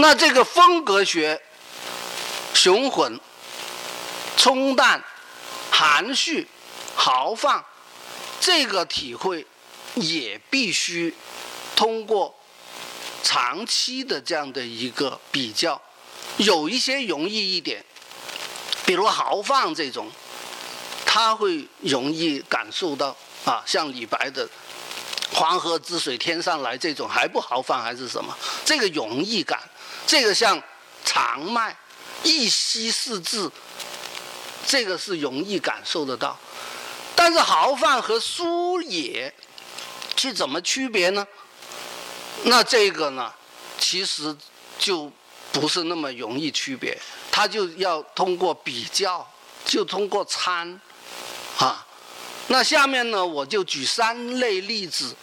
那这个风格学雄浑、冲淡、含蓄、豪放，这个体会也必须通过长期的这样的一个比较。有一些容易一点，比如豪放这种，他会容易感受到啊，像李白的黄河之水天上来这种还不豪放还是什么，这个容易感，这个像长麦一息四至，这个是容易感受得到。但是豪放和疏野去怎么区别呢？那这个呢其实就不是那么容易区别，它就要通过比较，就通过参啊。那下面呢我就举三类例子，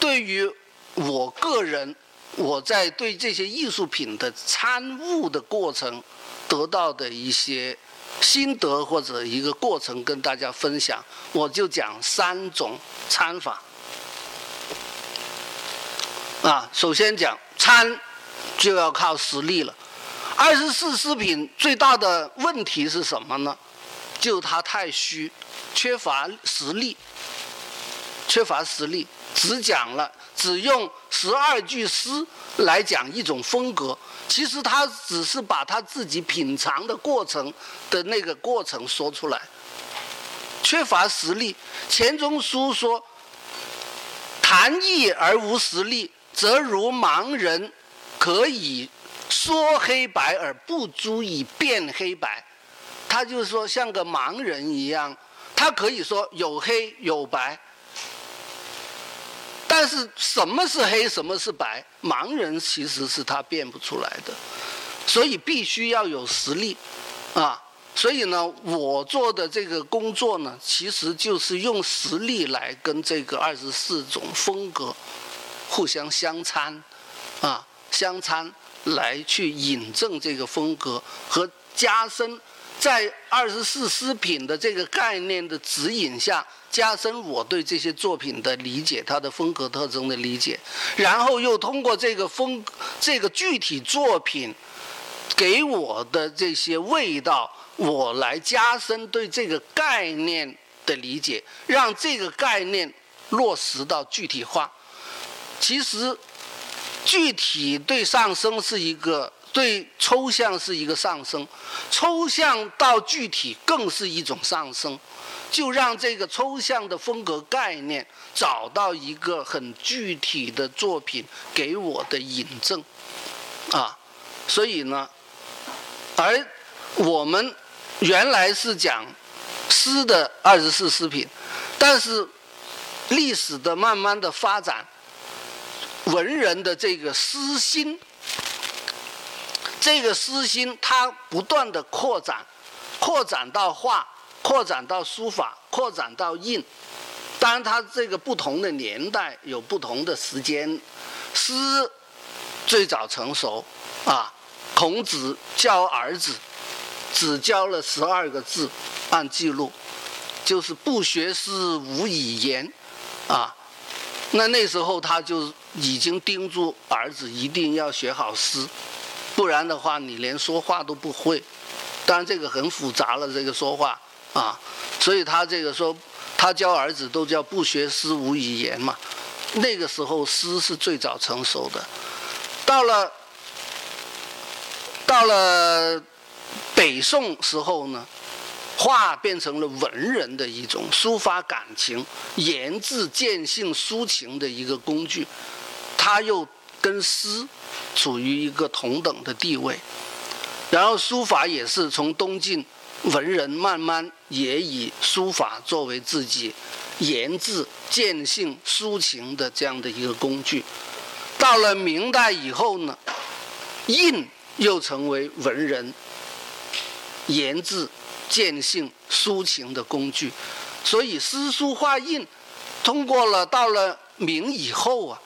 对于我个人，我在对这些艺术品的参悟的过程得到的一些心得或者一个过程跟大家分享。我就讲三种参法啊。首先讲参就要靠实力了。24诗品最大的问题是什么呢？就它太虚，缺乏实力，缺乏实力，只讲了，只用12句诗来讲一种风格，其实他只是把他自己品尝的过程的那个过程说出来，缺乏实力。钱钟书说：“谈艺而无实力，则如盲人，可以说黑白而不足以辨黑白。”他就是说像个盲人一样，他可以说有黑有白。但是什么是黑什么是白，盲人其实是他辨不出来的，所以必须要有实力啊。所以呢我做的这个工作呢其实就是用实力来跟这个24种风格互相相参啊，相参来去引证这个风格和加深在24诗品的这个概念的指引下，加深我对这些作品的理解，它的风格特征的理解，然后又通过这个具体作品给我的这些味道，我来加深对这个概念的理解，让这个概念落实到具体化。其实具体对上升是一个，对抽象是一个上升，抽象到具体更是一种上升，就让这个抽象的风格概念找到一个很具体的作品给我的引证啊。所以呢，而我们原来是讲诗的24诗品，但是历史的慢慢的发展，文人的这个诗心，这个诗心它不断的扩展，扩展到画，扩展到书法，扩展到印。当然它这个不同的年代有不同的时间，诗最早成熟啊，孔子教儿子只教了12个字，按记录就是不学诗无以言啊。那时候他就已经叮嘱儿子一定要学好诗，不然的话你连说话都不会，当然这个很复杂了，这个说话啊。所以他这个说他教儿子都叫不学诗无以言嘛。那个时候诗是最早成熟的。到了北宋时候呢，画变成了文人的一种抒发感情、言志见性、抒情的一个工具，它又跟诗处于一个同等的地位。然后书法也是从东晋文人慢慢也以书法作为自己言志见性抒情的这样的一个工具。到了明代以后呢，印又成为文人言志见性抒情的工具。所以诗书画印通过了，到了明以后啊，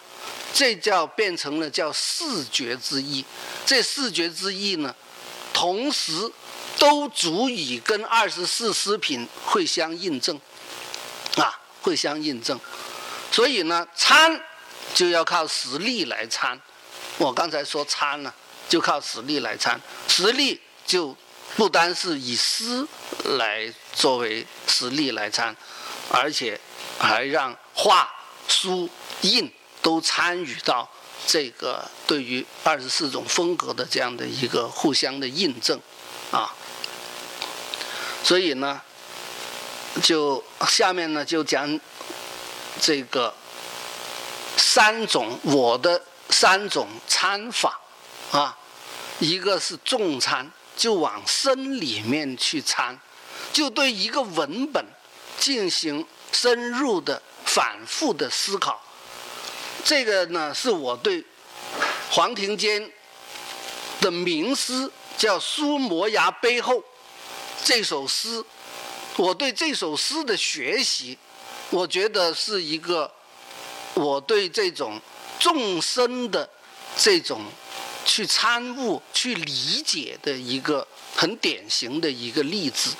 这叫变成了叫四绝之一。这四绝之一呢，同时都足以跟24诗品会相印证啊，会相印证。所以呢参就要靠实力来参我刚才说参呢、就靠实力来参，实力就不单是以思来作为实力来参，而且还让画、书、印都参与到这个对于24种风格的这样的一个互相的印证啊。所以呢，就下面呢就讲这个我的三种参法啊。一个是重参，就往深里面去参，就对一个文本进行深入的反复的思考。这个呢是我对黄庭坚的名诗叫《苏摩崖碑后》这首诗，我对这首诗的学习，我觉得是一个我对这种众生的这种去参悟去理解的一个很典型的一个例子。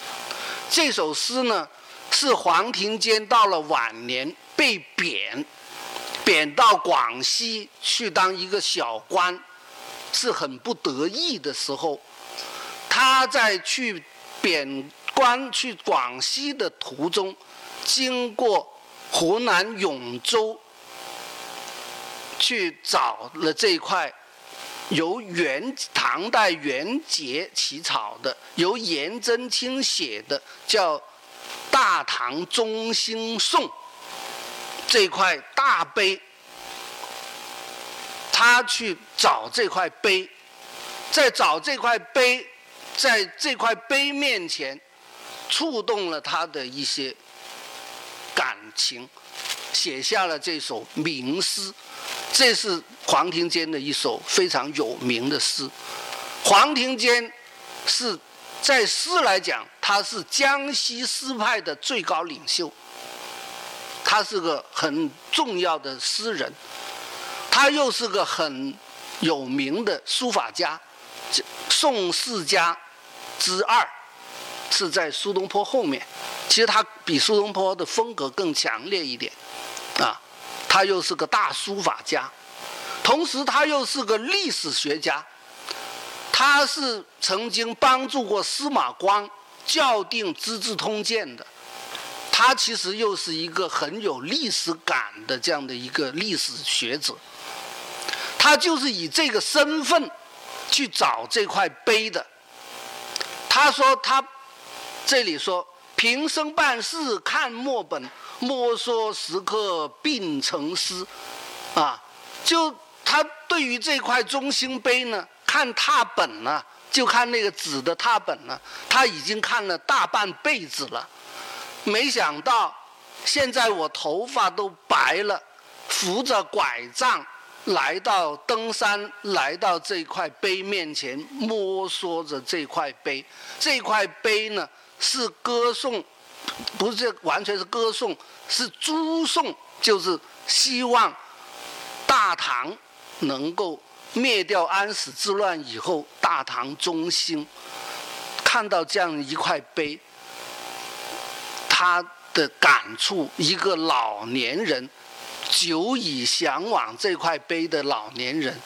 这首诗呢是黄庭坚到了晚年被贬到广西去当一个小官，是很不得意的时候，他在去贬官去广西的途中，经过湖南永州，去找了这块由唐代元杰起草的，由颜真卿写的叫《大唐中兴颂》这块大碑，他去找这块碑，在这块碑面前触动了他的一些感情，写下了这首名诗。这是黄庭坚的一首非常有名的诗。黄庭坚是在诗来讲，他是江西诗派的最高领袖，他是个很重要的诗人，他又是个很有名的书法家，宋四家之二，是在苏东坡后面。其实他比苏东坡的风格更强烈一点啊，他又是个大书法家，同时他又是个历史学家，他是曾经帮助过司马光校订《资治通鉴》的，他其实又是一个很有历史感的这样的一个历史学者。他就是以这个身份去找这块碑的。他说他这里说，平生办事看墨本，摸索时刻并成诗啊。就他对于这块中兴碑呢，看拓本呢、就看那个纸的拓本呢、他已经看了大半辈子了。没想到现在我头发都白了，扶着拐杖来到登山，来到这块碑面前，摸索着这块碑。这块碑呢是歌颂，不是完全是歌颂，是诸颂，就是希望大唐能够灭掉安史之乱以后大唐中兴。看到这样一块碑，他的感触，一个老年人，久已向往这块碑的老年人，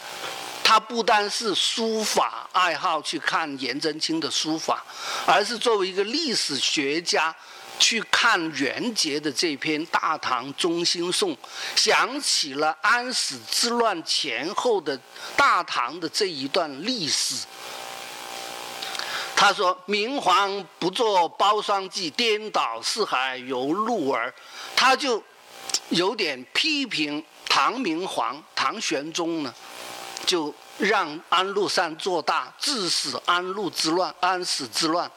他不单是书法爱好去看颜真卿的书法，而是作为一个历史学家去看元杰的这篇《大唐中兴颂》，想起了安史之乱前后的大唐的这一段历史。他说明皇不做包商计，颠倒四海游鹿耳。他就有点批评唐明皇唐玄宗呢，就让安禄山做大，致使安史之乱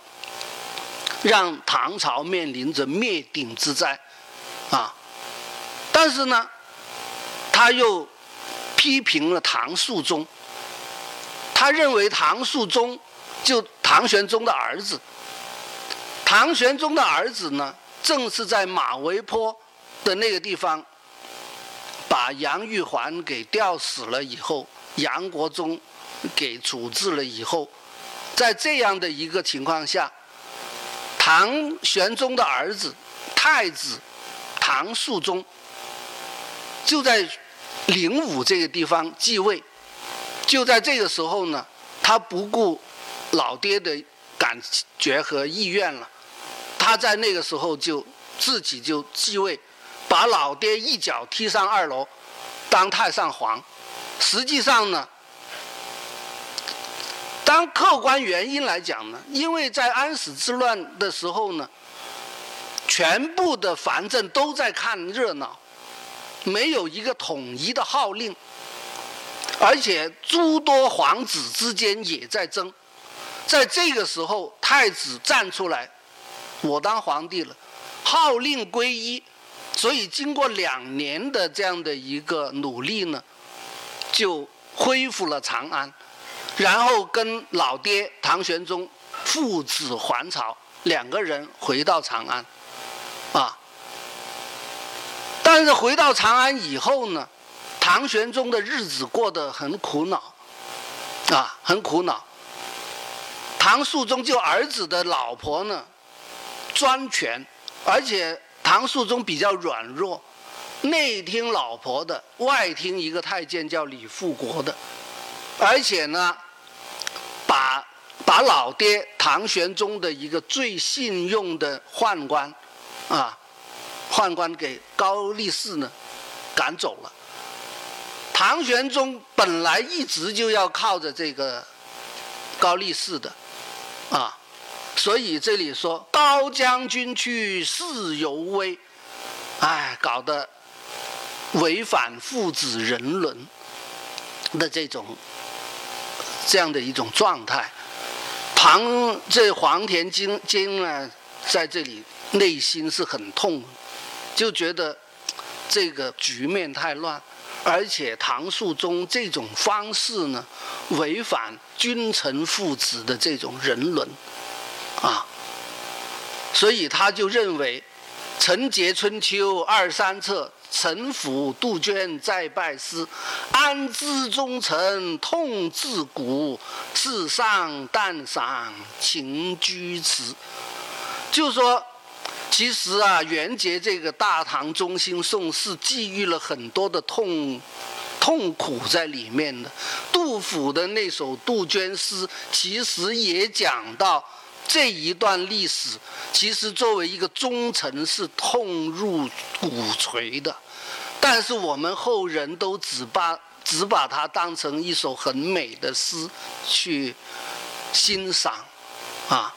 让唐朝面临着灭顶之灾啊。但是呢他又批评了唐肃宗，他认为唐肃宗就唐玄宗的儿子，唐玄宗的儿子呢，正是在马嵬坡的那个地方把杨玉环给吊死了以后，杨国忠给处置了以后，在这样的一个情况下，唐玄宗的儿子太子唐肃宗就在灵武这个地方继位，就在这个时候呢，他不顾老爹的感觉和意愿了，他在那个时候就自己就继位，把老爹一脚踢上二楼，当太上皇。实际上呢，当客观原因来讲呢，因为在安史之乱的时候呢，全部的藩镇都在看热闹，没有一个统一的号令，而且诸多皇子之间也在争。在这个时候，太子站出来，我当皇帝了，号令归一。所以经过2年的这样的一个努力呢，就恢复了长安，然后跟老爹唐玄宗父子还朝，2个人回到长安啊。但是回到长安以后呢，唐玄宗的日子过得很苦恼啊，很苦恼。唐肃宗就儿子的老婆呢专权，而且唐肃宗比较软弱，内听老婆的，外听一个太监叫李复国的，而且呢把老爹唐玄宗的一个最信用的宦官啊，宦官给高力士呢赶走了。唐玄宗本来一直就要靠着这个高力士的啊，所以这里说高将军去事犹危，哎，搞得违反父子人伦的这样的一种状态。这黄田经呢，在这里内心是很痛，就觉得这个局面太乱，而且唐肃宗这种方式呢，违反君臣父子的这种人伦啊，所以他就认为臣节春秋23策，臣服杜鹃再拜师，安知忠臣痛自古，世上但赏秦居迟。就说其实啊，元节这个大唐中兴盛世寄寓了很多的痛苦在里面的。杜甫的那首杜鹃诗其实也讲到这一段历史，其实作为一个忠臣是痛入骨髓的，但是我们后人都只把它当成一首很美的诗去欣赏啊。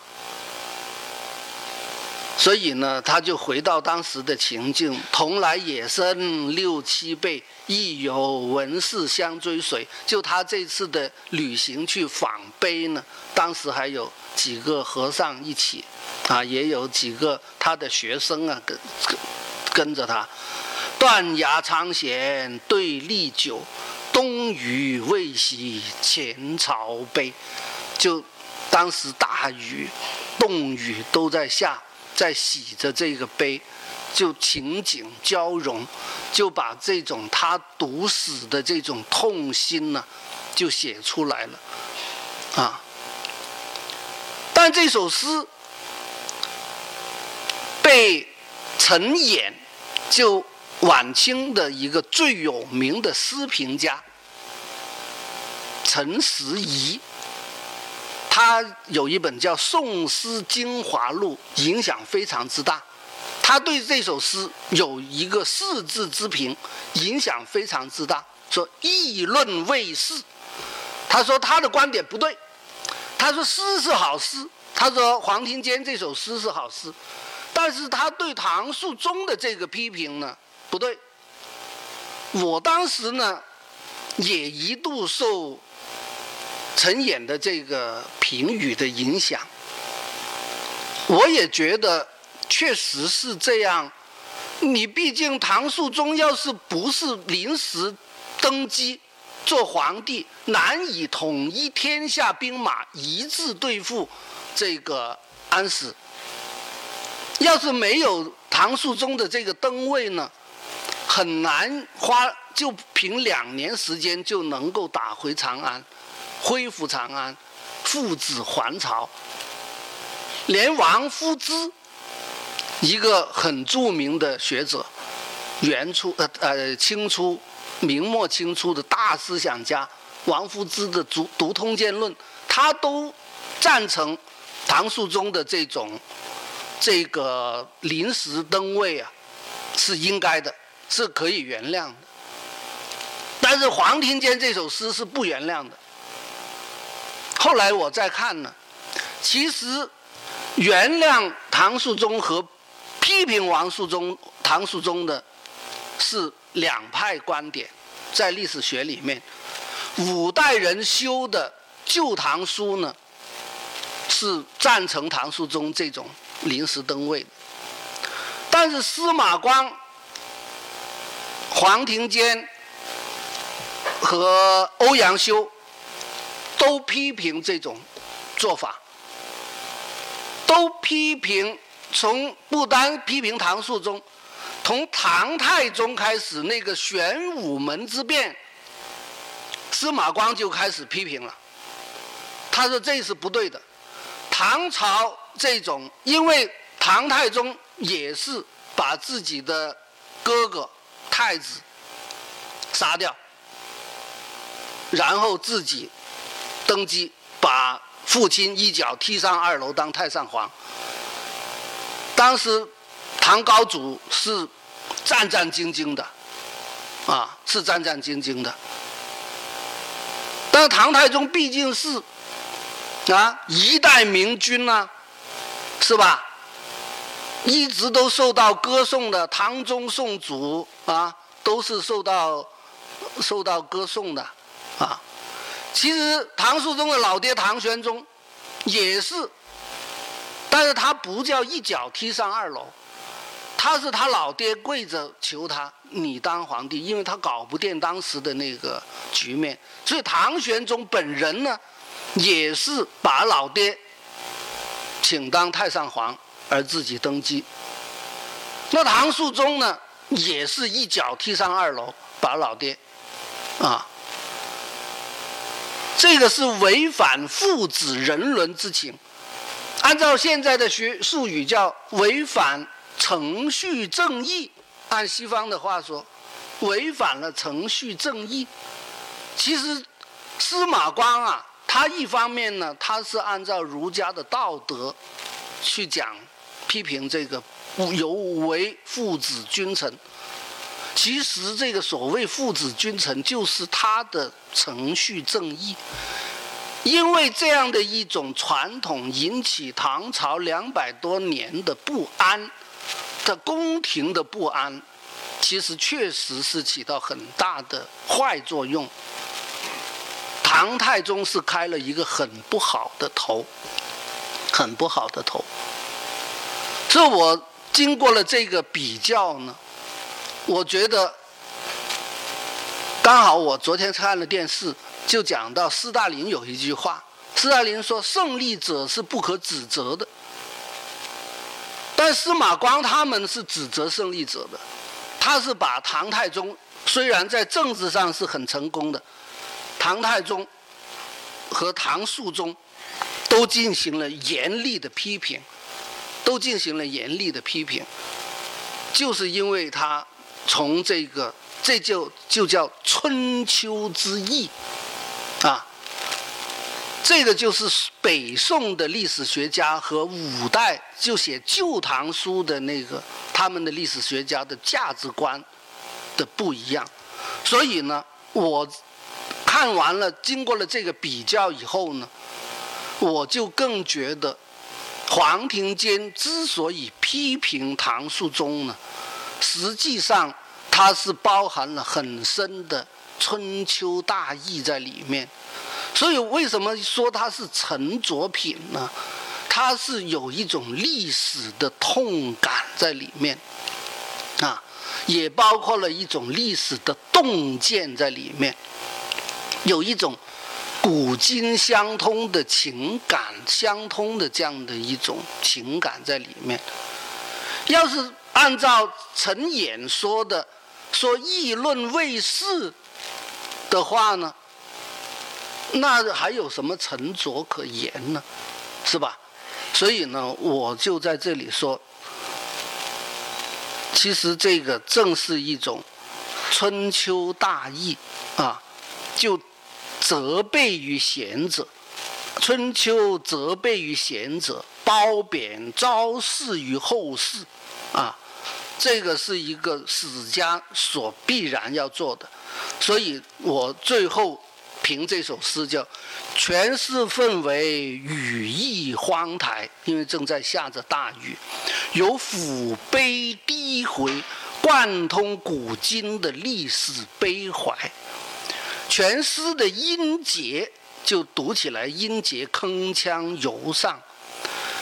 所以呢，他就回到当时的情境，同来野生6、7倍，亦有文士相追随。就他这次的旅行去访碑呢，当时还有几个和尚一起啊，也有几个他的学生啊跟着他。断崖苍闲对立久，东隅未洗前朝悲。就当时大雨冻雨都在下，在洗着这个碑，就情景交融，就把这种他毒死的这种痛心呢就写出来了啊。但这首诗被陈演，就晚清的一个最有名的诗评家陈拾遗，他有一本叫《宋诗精华录》，影响非常之大。他对这首诗有一个4字之评，影响非常之大，说议论未是。他说他的观点不对，他说诗是好诗，他说黄庭坚这首诗是好诗，但是他对唐肃宗的这个批评呢不对。我当时呢也一度受陈演的这个评语的影响，我也觉得确实是这样。你毕竟唐肃宗要是不是临时登基做皇帝，难以统一天下兵马，一致对付这个安史。要是没有唐肃宗的这个登位呢，很难就凭2年时间就能够打回长安，恢复长安，父子还朝。连王夫之，一个很著名的学者，清初明末清初的大思想家，王夫之的《读通鉴论》，他都赞成唐肃宗的这个临时登位啊，是应该的，是可以原谅的。但是黄庭坚这首诗是不原谅的。后来我再看呢，其实原谅唐肃宗和批评唐肃宗的是两派观点。在历史学里面，五代人修的旧唐书呢，是赞成唐肃宗这种临时登位的，但是司马光、黄庭坚和欧阳修都批评这种做法，都批评，从不单批评唐肃宗，从唐太宗开始那个玄武门之变，司马光就开始批评了。他说这是不对的，唐朝这种，因为唐太宗也是把自己的哥哥太子杀掉，然后自己登基，把父亲一脚踢上二楼当太上皇。当时唐高祖是战战兢兢的啊，是战战兢兢的。但唐太宗毕竟是啊一代明君啊，是吧，一直都受到歌颂的，唐宗宋祖啊都是受到歌颂的啊。其实唐肃宗的老爹唐玄宗也是，但是他不叫一脚踢上二楼，他是他老爹跪着求他，你当皇帝，因为他搞不定当时的那个局面。所以唐玄宗本人呢，也是把老爹请当太上皇而自己登基。那唐肃宗呢，也是一脚踢上二楼，把老爹啊，这个是违反父子人伦之情，按照现在的学术语叫违反程序正义，按西方的话说，违反了程序正义。其实司马光啊，他一方面呢，他是按照儒家的道德去讲批评这个有违父子君臣，其实这个所谓父子君臣就是他的程序正义。因为这样的一种传统引起唐朝200多年的不安，的宫廷的不安，其实确实是起到很大的坏作用。唐太宗是开了一个很不好的头，很不好的头。所以我经过了这个比较呢，我觉得刚好我昨天看了电视，就讲到斯大林有一句话，斯大林说胜利者是不可指责的，但司马光他们是指责胜利者的。他是把唐太宗，虽然在政治上是很成功的，唐太宗和唐肃宗都进行了严厉的批评，都进行了严厉的批评，就是因为他从这个，这就叫春秋之意啊。这个就是北宋的历史学家和五代就写旧唐书的那个他们的历史学家的价值观的不一样。所以呢，我看完了，经过了这个比较以后呢，我就更觉得黄庭坚之所以批评唐肃宗呢，实际上它是包含了很深的春秋大义在里面。所以为什么说它是沉着品呢？它是有一种历史的痛感在里面啊，也包括了一种历史的洞见在里面，有一种古今相通的情感，相通的这样的一种情感在里面。要是按照陈演说的说议论卫士的话呢，那还有什么沉着可言呢？是吧？所以呢，我就在这里说，其实这个正是一种春秋大义啊，就责备于贤者，春秋责备于贤者，褒贬昭示于后世啊，这个是一个史家所必然要做的。所以我最后评这首诗叫全诗氛围雨亦荒台，因为正在下着大雨，有抚悲低回贯通古今的历史悲怀。全诗的音节就读起来音节铿锵犹上，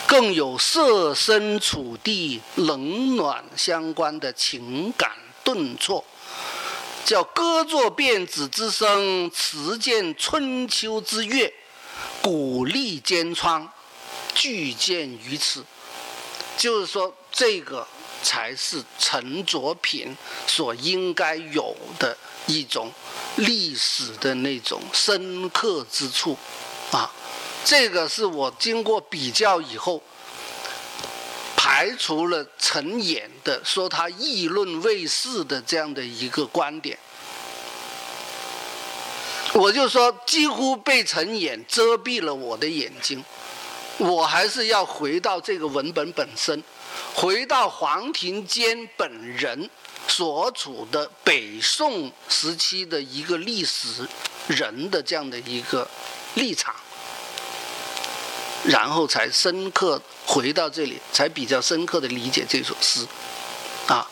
更有设身处地冷暖相关的情感顿挫，叫歌作变子之声，持见春秋之乐，鼓励兼窗，俱见于此。就是说这个才是陈作品所应该有的一种历史的那种深刻之处啊，这个是我经过比较以后排除了陈演的说他议论卫士的这样的一个观点。我就说几乎被陈演遮蔽了我的眼睛，我还是要回到这个文本本身，回到黄庭坚本人所处的北宋时期的一个历史人的这样的一个立场，然后才深刻回到这里，才比较深刻的理解这首诗啊。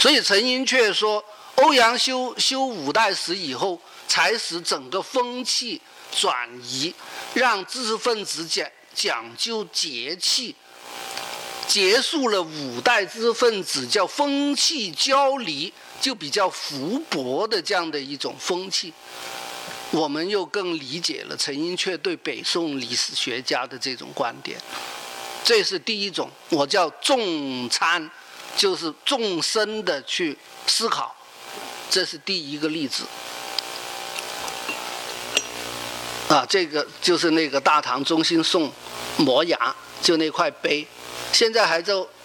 所以陈寅恪说欧阳修五代史以后才使整个风气转移，让知识分子讲究节气，结束了五代知识分子叫风气交离，就比较浮薄的这样的一种风气。我们又更理解了陈寅恪对北宋历史学家的这种观点，这是第一种，我叫纵参，就是纵深的去思考，这是第一个例子啊。这个就是那个大唐中兴宋摩崖，就那块碑现在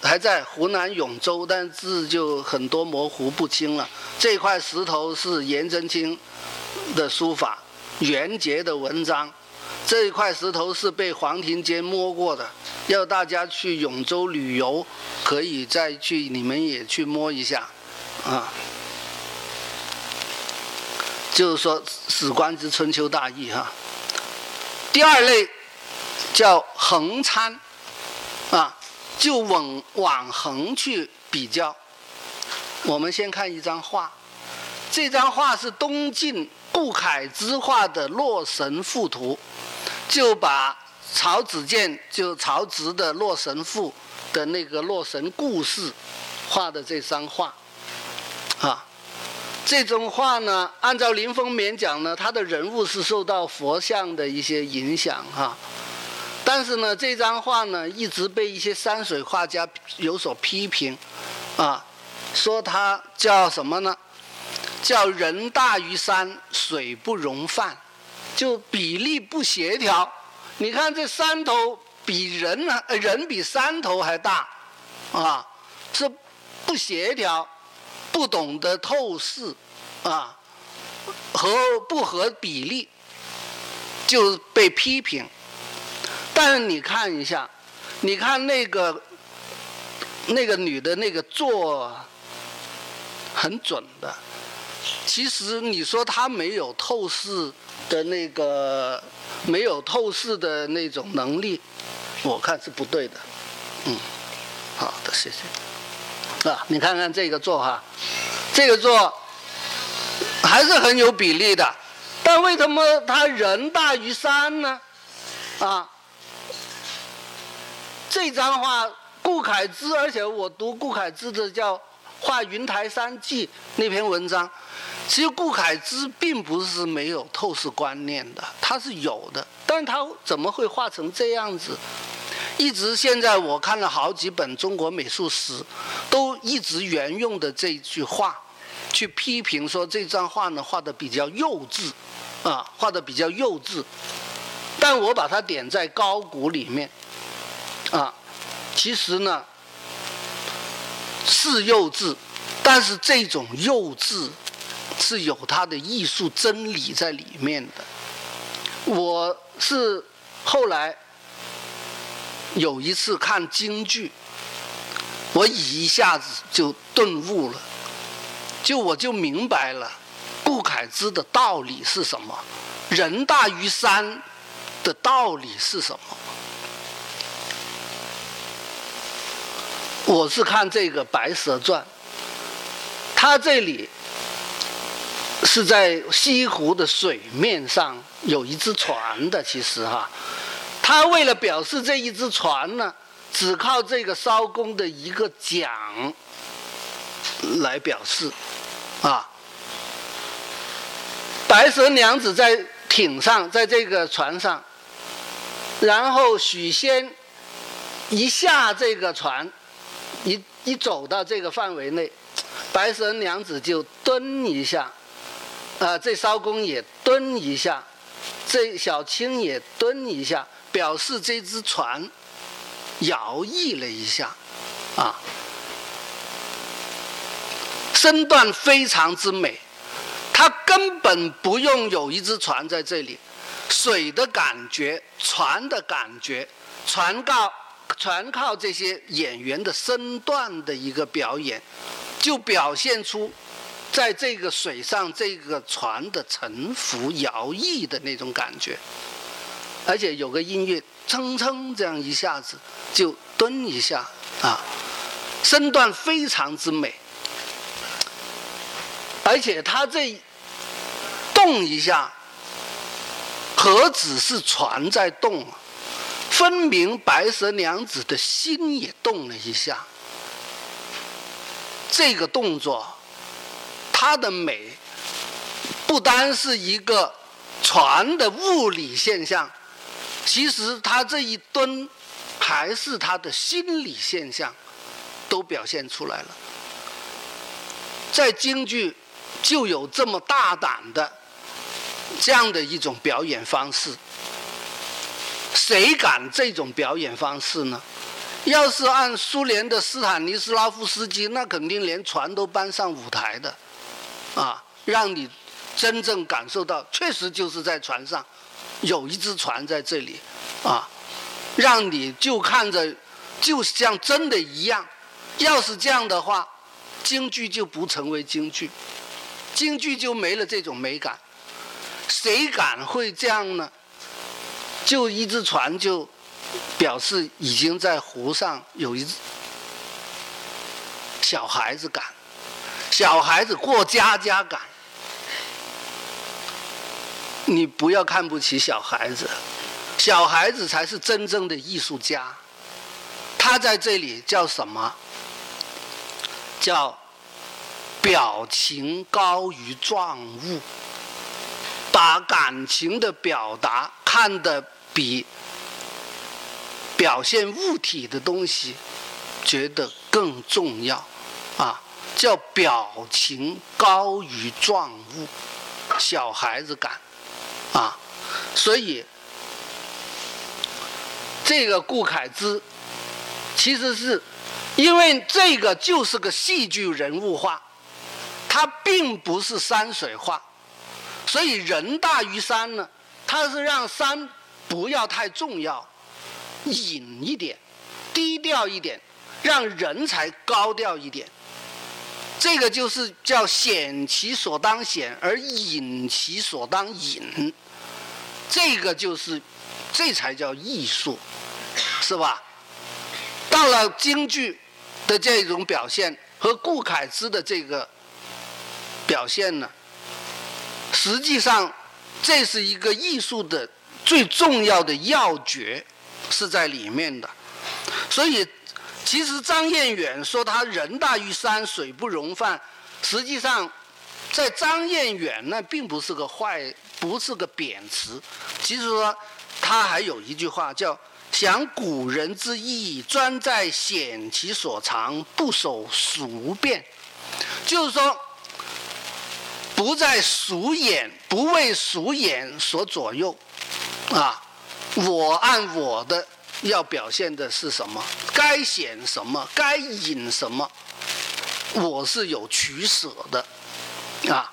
还在湖南永州，但是就很多模糊不清了。这块石头是颜真卿的书法，袁杰的文章，这一块石头是被黄庭坚摸过的，要大家去永州旅游可以再去，你们也去摸一下啊。就是说史官之春秋大义哈。第二类叫横参啊，就往横去比较。我们先看一张画，这张画是东晋顾恺之画的《洛神赋》图，就把曹子建就曹植的《洛神赋》的那个洛神故事画的这张画啊。这种画呢，按照林风眠讲呢，他的人物是受到佛像的一些影响啊，但是呢这张画呢一直被一些山水画家有所批评啊，说他叫什么呢，叫人大于山，水不容泛，就比例不协调。你看这山头比人比山头还大啊，是不协调，不懂得透视啊，不合比例，就被批评。但是你看一下，你看那个女的那个坐很准的，其实你说他没有透视的那种能力，我看是不对的。嗯，好的，谢谢啊。你看看这个座哈，这个座还是很有比例的，但为什么他人大于山呢啊？这张画顾恺之，而且我读顾恺之的叫画《云台山记》那篇文章，其实顾恺之并不是没有透视观念的，他是有的，但是他怎么会画成这样子？一直现在我看了好几本中国美术史，都一直沿用的这句话，去批评说这张画呢画得比较幼稚，啊，画得比较幼稚。但我把它点在高谷里面，啊，其实呢是幼稚，但是这种幼稚是有它的艺术真理在里面的。我是后来有一次看京剧，我一下子就顿悟了，我就明白了顾恺之的道理是什么，人大于山的道理是什么。我是看这个《白蛇传》，它这里是在西湖的水面上有一只船的，其实哈，他为了表示这一只船呢，只靠这个艄公的一个桨来表示啊。白蛇娘子在艇上，在这个船上，然后许仙一下这个船，一走到这个范围内，白蛇娘子就蹲一下，这艄公也蹲一下，这小青也蹲一下，表示这只船摇曳了一下啊，身段非常之美。它根本不用有一只船在这里，水的感觉，船的感觉，全靠这些演员的身段的一个表演，就表现出在这个水上这个船的沉浮摇曳的那种感觉。而且有个音乐蹭蹭这样一下子就蹲一下啊，身段非常之美。而且它这动一下何止是船在动，分明白蛇娘子的心也动了一下。这个动作它的美不单是一个船的物理现象，其实它这一蹲还是它的心理现象都表现出来了。在京剧就有这么大胆的这样的一种表演方式，谁敢这种表演方式呢？要是按苏联的斯坦尼斯拉夫斯基，那肯定连船都搬上舞台的啊，让你真正感受到确实就是在船上有一只船在这里啊，让你就看着就像真的一样。要是这样的话，京剧就不成为京剧，京剧就没了这种美感。谁敢会这样呢？就一只船就表示已经在湖上有一只小孩子赶，小孩子过家家赶。你不要看不起小孩子，小孩子才是真正的艺术家。他在这里叫什么？叫表情高于状物，把感情的表达看得比表现物体的东西觉得更重要啊，叫表情高于状物，小孩子感啊。所以这个顾恺之其实是因为这个就是个戏剧人物画，它并不是山水画，所以人大于山呢，它是让山不要太重要，隐一点，低调一点，让人才高调一点。这个就是叫显其所当显，而隐其所当隐，这个就是，这才叫艺术，是吧？到了京剧的这种表现和顾恺之的这个表现呢，实际上这是一个艺术的最重要的要诀是在里面的。所以其实张彦远说他人大于山水不容泛，实际上在张彦远那并不是个坏，不是个贬词。其实说他还有一句话叫想古人之意，专在显其所长，不守俗变。就是说不在俗眼，不为俗眼所左右啊，我按我的要表现的是什么，该显什么，该隐什么，我是有取舍的啊。